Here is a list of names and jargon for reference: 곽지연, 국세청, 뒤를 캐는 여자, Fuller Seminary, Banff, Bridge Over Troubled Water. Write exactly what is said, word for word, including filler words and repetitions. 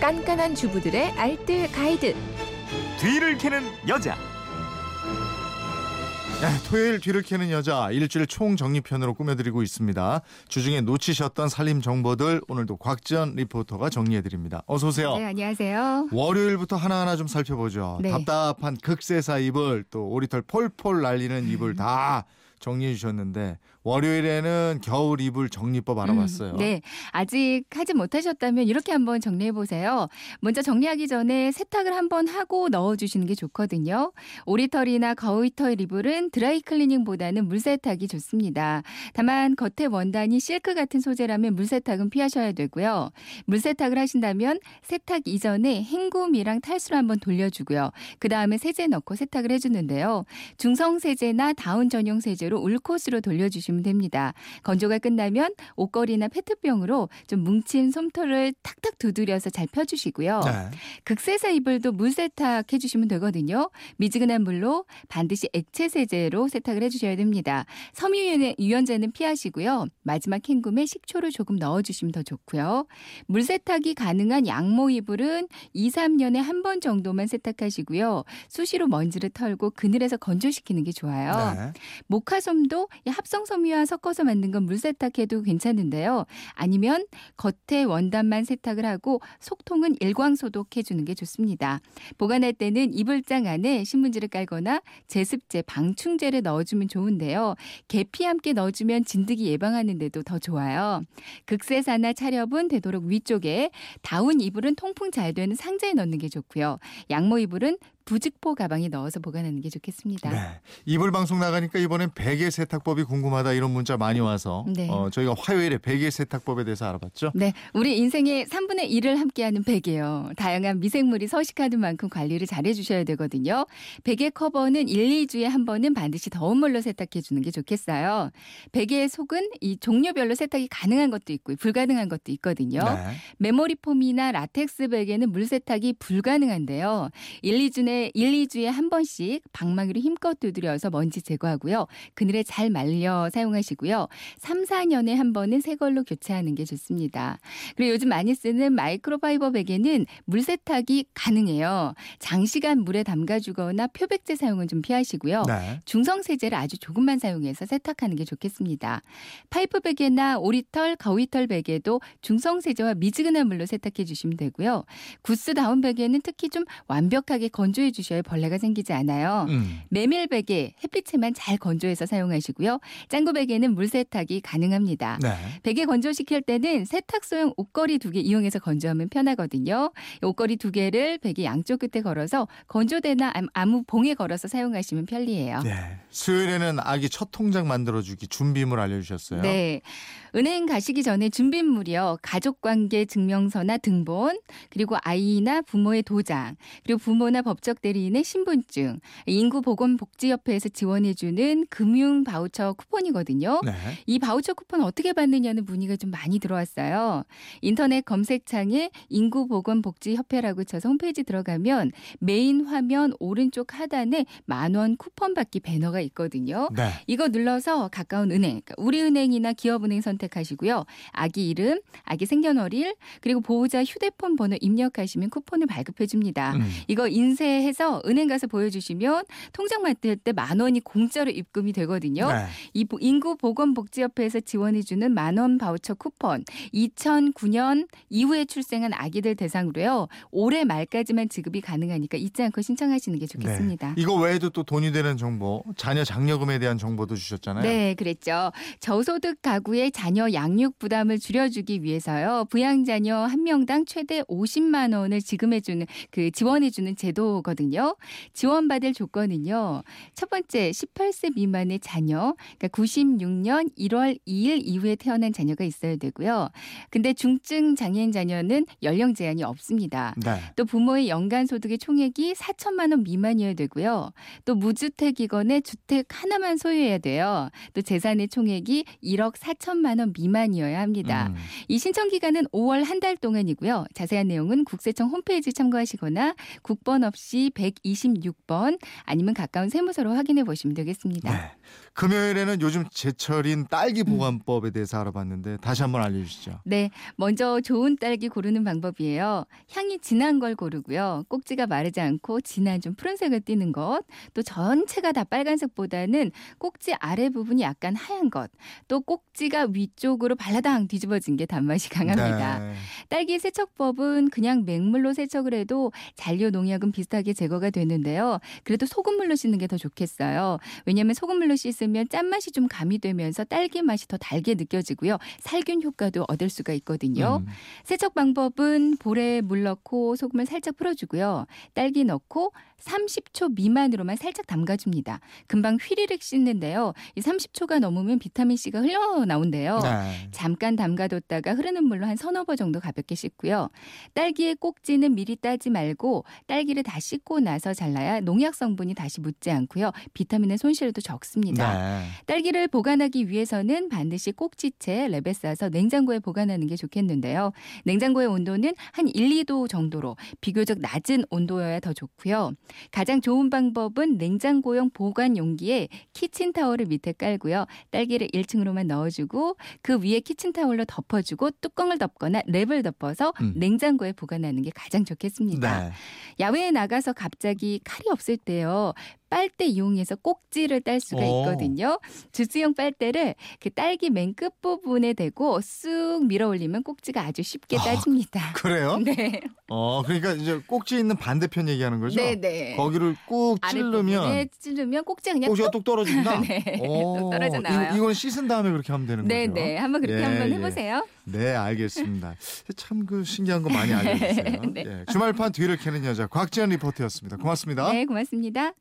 깐깐한 주부들의 알뜰 가이드. 뒤를 캐는 여자. 네, 토요일 뒤를 캐는 여자 일주일 총정리편으로 꾸며드리고 있습니다. 주중에 놓치셨던 살림 정보들 오늘도 곽지연 리포터가 정리해드립니다. 어서 오세요. 네, 안녕하세요. 월요일부터 하나하나 좀 살펴보죠. 네. 답답한 극세사 이불, 또 오리털 폴폴 날리는 이불 다 정리해 주셨는데, 월요일에는 겨울 이불 정리법 알아봤어요. 음, 네. 아직 하지 못하셨다면 이렇게 한번 정리해 보세요. 먼저 정리하기 전에 세탁을 한번 하고 넣어주시는 게 좋거든요. 오리털이나 거위털 이불은 드라이클리닝보다는 물세탁이 좋습니다. 다만 겉에 원단이 실크 같은 소재라면 물세탁은 피하셔야 되고요. 물세탁을 하신다면 세탁 이전에 헹굼이랑 탈수를 한번 돌려주고요. 그 다음에 세제 넣고 세탁을 해주는데요. 중성세제나 다운 전용 세제로 울코스로 돌려주시면 됩니다. 건조가 끝나면 옷걸이나 페트병으로 좀 뭉친 솜털을 탁탁 두드려서 잘 펴주시고요. 네. 극세사 이불도 물 세탁해 주시면 되거든요. 미지근한 물로 반드시 액체 세제로 세탁을 해주셔야 됩니다. 섬유 유연제는 피하시고요. 마지막 헹굼에 식초를 조금 넣어주시면 더 좋고요. 물 세탁이 가능한 양모 이불은 이, 삼 년에 한 번 정도만 세탁하시고요. 수시로 먼지를 털고 그늘에서 건조시키는 게 좋아요. 네. 모카솜도 합성 섬유 섞어서 만든 건 물세탁해도 괜찮은데요. 아니면 겉에 원단만 세탁을 하고 속통은 일광소독해주는 게 좋습니다. 보관할 때는 이불장 안에 신문지를 깔거나 제습제, 방충제를 넣어주면 좋은데요. 계피 함께 넣어주면 진드기 예방하는 데도 더 좋아요. 극세사나 차렵은 되도록 위쪽에, 다운 이불은 통풍 잘 되는 상자에 넣는 게 좋고요. 양모 이불은 부직포 가방에 넣어서 보관하는 게 좋겠습니다. 네. 이불 방송 나가니까 이번엔 베개 세탁법이 궁금하다 이런 문자 많이 와서 네. 어, 저희가 화요일에 베개 세탁법에 대해서 알아봤죠. 네, 우리 인생의 삼분의 일을 함께하는 베개요. 다양한 미생물이 서식하는 만큼 관리를 잘해 주셔야 되거든요. 베개 커버는 일, 이 주에 한 번은 반드시 더운 물로 세탁해 주는 게 좋겠어요. 베개의 속은 이 종류별로 세탁이 가능한 것도 있고 불가능한 것도 있거든요. 네. 메모리 폼이나 라텍스 베개는 물 세탁이 불가능한데요. 일, 이 주에 일, 이 주에 한 번씩 방망이로 힘껏 두드려서 먼지 제거하고요. 그늘에 잘 말려 사용하시고요. 삼, 사 년에 한 번은 새 걸로 교체하는 게 좋습니다. 그리고 요즘 많이 쓰는 마이크로파이버 베개는 물세탁이 가능해요. 장시간 물에 담가주거나 표백제 사용은 좀 피하시고요. 네. 중성세제를 아주 조금만 사용해서 세탁하는 게 좋겠습니다. 파이프 베개나 오리털, 거위털 베개도 중성세제와 미지근한 물로 세탁해 주시면 되고요. 구스 다운 베개는 특히 좀 완벽하게 건조해 주셔야 벌레가 생기지 않아요. 음. 메밀 베개, 햇빛에만 잘 건조해서 사용하시고요. 짱구 베개는 물 세탁이 가능합니다. 네. 베개 건조시킬 때는 세탁소용 옷걸이 두 개 이용해서 건조하면 편하거든요. 옷걸이 두 개를 베개 양쪽 끝에 걸어서 건조대나 아무 봉에 걸어서 사용하시면 편리해요. 네. 수요일에는 아기 첫 통장 만들어주기 준비물 알려주셨어요. 네. 은행 가시기 전에 준비물이요. 가족관계 증명서나 등본, 그리고 아이나 부모의 도장, 그리고 부모나 법적 대리인의 신분증, 인구보건복지협회에서 지원해주는 금융바우처 쿠폰이거든요. 네. 이 바우처 쿠폰 어떻게 받느냐는 문의가 좀 많이 들어왔어요. 인터넷 검색창에 인구보건복지협회라고 쳐서 홈페이지 들어가면 메인 화면 오른쪽 하단에 만원 쿠폰 받기 배너가 있거든요. 네. 이거 눌러서 가까운 은행, 우리은행이나 기업은행 선택하시고요. 아기 이름, 아기 생년월일, 그리고 보호자 휴대폰 번호 입력하시면 쿠폰을 발급해줍니다. 음. 이거 인쇄 해서 은행 가서 보여주시면 통장 만들 때 만 원이 공짜로 입금이 되거든요. 네. 이 인구보건복지협회에서 지원해주는 만원 바우처 쿠폰, 이천구 년 이후에 출생한 아기들 대상으로요. 올해 말까지만 지급이 가능하니까 잊지 않고 신청하시는 게 좋겠습니다. 네. 이거 외에도 또 돈이 되는 정보, 자녀 장려금에 대한 정보도 주셨잖아요. 네, 그랬죠. 저소득 가구의 자녀 양육 부담을 줄여주기 위해서요. 부양자녀 한 명당 최대 오십만 원을 지급해주는, 그 지원해주는 제도거든요. 지원받을 조건은요. 첫 번째, 십팔 세 미만의 자녀, 그러니까 구십육 년 일월 이일 이후에 태어난 자녀가 있어야 되고요. 근데 중증 장애인 자녀는 연령 제한이 없습니다. 네. 또 부모의 연간 소득의 총액이 사천만 원 미만이어야 되고요. 또 무주택이거나 주택 하나만 소유해야 돼요. 또 재산의 총액이 일억 사천만 원 미만이어야 합니다. 음. 이 신청 기간은 오월 한 달 동안이고요. 자세한 내용은 국세청 홈페이지 참고하시거나 국번 없이 백이십육 번 아니면 가까운 세무서로 확인해 보시면 되겠습니다. 네. 금요일에는 요즘 제철인 딸기 보관법에 대해서 알아봤는데 다시 한번 알려주시죠. 네, 먼저 좋은 딸기 고르는 방법이에요. 향이 진한 걸 고르고요. 꼭지가 마르지 않고 진한 좀 푸른색을 띠는 것. 또 전체가 다 빨간색보다는 꼭지 아래 부분이 약간 하얀 것. 또 꼭지가 위쪽으로 발라당 뒤집어진 게 단맛이 강합니다. 네. 딸기 세척법은 그냥 맹물로 세척을 해도 잔류 농약은 비슷하게 제거가 되는데요. 그래도 소금물로 씻는 게 더 좋겠어요. 왜냐하면 소금물로 씻으면 짠맛이 좀 가미되면서 딸기 맛이 더 달게 느껴지고요. 살균 효과도 얻을 수가 있거든요. 음. 세척 방법은 볼에 물 넣고 소금을 살짝 풀어주고요. 딸기 넣고 삼십 초 미만으로만 살짝 담가줍니다. 금방 휘리릭 씻는데요. 이 삼십 초가 넘으면 비타민C가 흘러나온대요. 네. 잠깐 담가뒀다가 흐르는 물로 한 서너 번 정도 가볍게 씻고요. 딸기의 꼭지는 미리 따지 말고 딸기를 다 씻고 나서 잘라야 농약 성분이 다시 묻지 않고요. 비타민의 손실도 적습니다. 네. 딸기를 보관하기 위해서는 반드시 꼭지채 랩에 싸서 냉장고에 보관하는 게 좋겠는데요. 냉장고의 온도는 한 일, 이 도 정도로 비교적 낮은 온도여야 더 좋고요. 가장 좋은 방법은 냉장고용 보관 용기에 키친타월을 밑에 깔고요. 딸기를 일 층으로만 넣어주고 그 위에 키친타월로 덮어주고 뚜껑을 덮거나 랩을 덮어서 음. 냉장고에 보관하는 게 가장 좋겠습니다. 네. 야외에 나가서 갑자기 칼이 없을 때요. 빨대 이용해서 꼭지를 딸 수가 있거든요. 오. 주스용 빨대를 그 딸기 맨 끝부분에 대고 쑥 밀어 올리면 꼭지가 아주 쉽게 따집니다. 아, 그래요? 네. 어, 그러니까 이제 꼭지 있는 반대편 얘기하는 거죠? 네네. 거기를 꾹 찌르면 찌르면 꼭지가 그냥 꼭지가 뚝, 뚝 떨어진다? 네. 또 떨어져 나와요. 이건 씻은 다음에 그렇게 하면 되는 네네. 거죠? 네네. 한번 그렇게 예, 한번 해보세요. 예. 네, 알겠습니다. 참 그 신기한 거 많이 알려주세요. 네. 예. 주말판 뒤를 캐는 여자 곽지연 리포터였습니다. 고맙습니다. 네, 고맙습니다.